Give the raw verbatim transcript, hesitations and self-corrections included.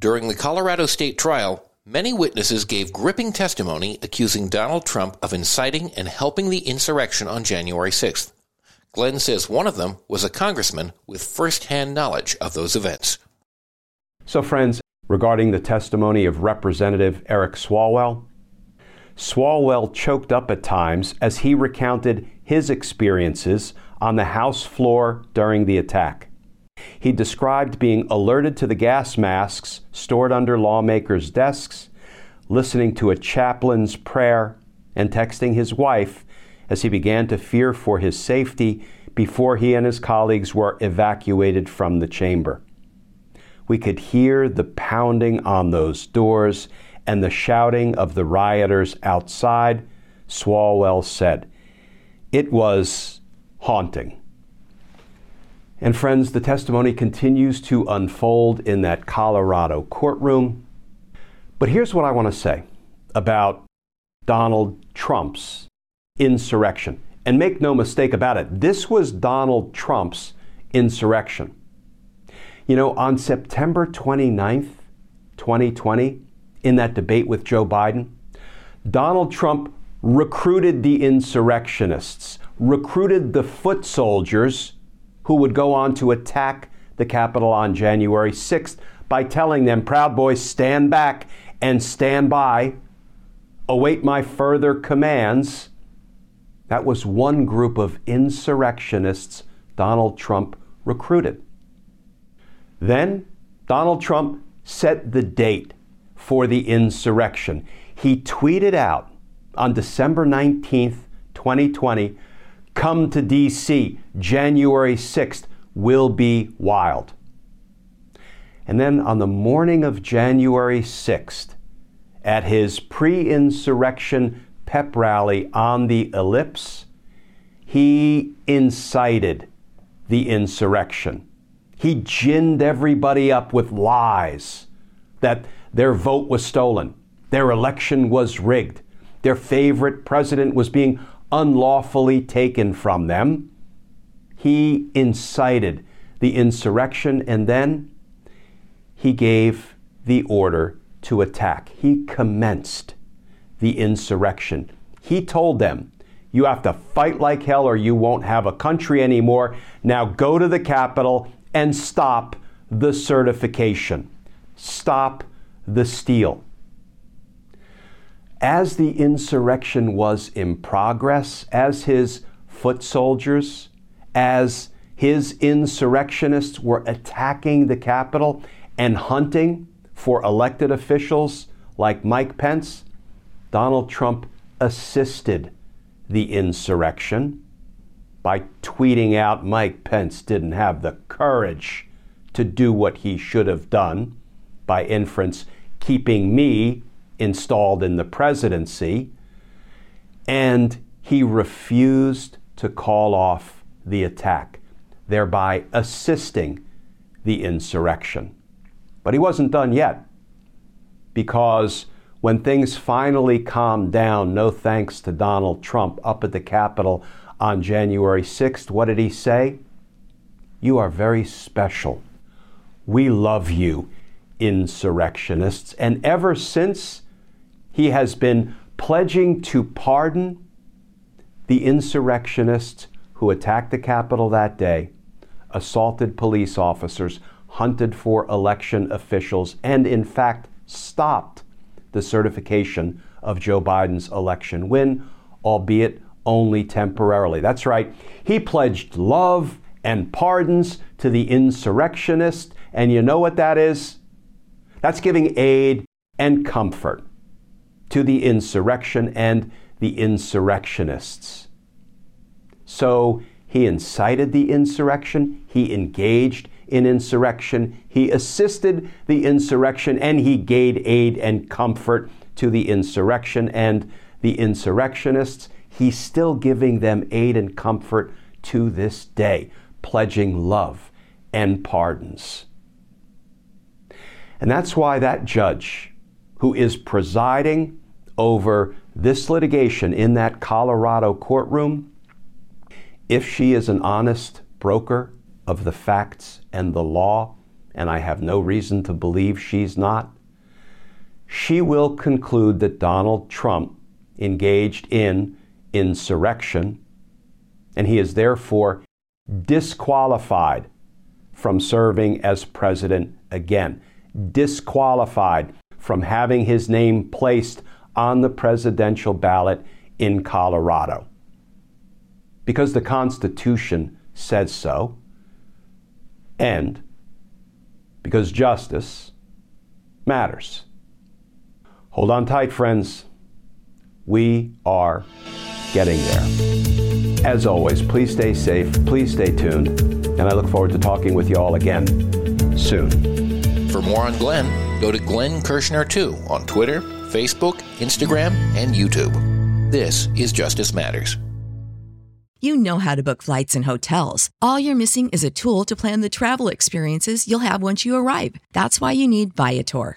During the Colorado state trial, many witnesses gave gripping testimony accusing Donald Trump of inciting and helping the insurrection on January sixth. Glenn says one of them was a congressman with firsthand knowledge of those events. So, friends, regarding the testimony of Representative Eric Swalwell, Swalwell choked up at times as he recounted his experiences on the House floor during the attack. He described being alerted to the gas masks stored under lawmakers' desks, listening to a chaplain's prayer, and texting his wife as he began to fear for his safety before he and his colleagues were evacuated from the chamber. We could hear the pounding on those doors and the shouting of the rioters outside, Swalwell said. It was haunting. And friends, the testimony continues to unfold in that Colorado courtroom. But here's what I want to say about Donald Trump's insurrection. And make no mistake about it, this was Donald Trump's insurrection. You know, on September twenty-ninth, twenty twenty, in that debate with Joe Biden, Donald Trump recruited the insurrectionists, recruited the foot soldiers who would go on to attack the Capitol on January sixth by telling them, "Proud Boys, stand back and stand by, await my further commands." That was one group of insurrectionists Donald Trump recruited. Then Donald Trump set the date for the insurrection. He tweeted out on December nineteenth, twenty twenty, "Come to D C, January sixth will be wild." And then on the morning of January sixth, at his pre-insurrection pep rally on the Ellipse, he incited the insurrection. He ginned everybody up with lies that their vote was stolen, their election was rigged, their favorite president was being unlawfully taken from them. He incited the insurrection, and then he gave the order to attack. He commenced the insurrection. He told them, "You have to fight like hell or you won't have a country anymore. Now go to the Capitol and stop the certification. Stop the steal." As the insurrection was in progress, as his foot soldiers, as his insurrectionists were attacking the Capitol and hunting for elected officials like Mike Pence, Donald Trump assisted the insurrection by tweeting out Mike Pence didn't have the courage to do what he should have done, by inference, keeping me installed in the presidency, and He refused to call off the attack, thereby assisting the insurrection. But he wasn't done yet, because when things finally calmed down, no thanks to Donald Trump, up at the Capitol on January sixth, what did he say? You are very special. We love you, insurrectionists. And ever since, he has been pledging to pardon the insurrectionists who attacked the Capitol that day, assaulted police officers, hunted for election officials, and in fact stopped the certification of Joe Biden's election win, albeit only temporarily. That's right. He pledged love and pardons to the insurrectionists, and you know what that is? That's giving aid and comfort to the insurrection and the insurrectionists. So he incited the insurrection, he engaged in insurrection, he assisted the insurrection, and he gave aid and comfort to the insurrection and the insurrectionists. He's still giving them aid and comfort to this day, pledging love and pardons. And that's why that judge who is presiding over this litigation in that Colorado courtroom, if she is an honest broker of the facts and the law, and I have no reason to believe she's not, she will conclude that Donald Trump engaged in insurrection, and he is therefore disqualified from serving as president again, disqualified from having his name placed on the presidential ballot in Colorado, because the Constitution says so, and because justice matters. Hold on tight, friends. We are getting there. As always, please stay safe, please stay tuned, and I look forward to talking with you all again soon. For more on Glenn, go to Glenn Kirchner two on Twitter, Facebook, Instagram, and YouTube. This is Justice Matters. You know how to book flights and hotels. All you're missing is a tool to plan the travel experiences you'll have once you arrive. That's why you need Viator.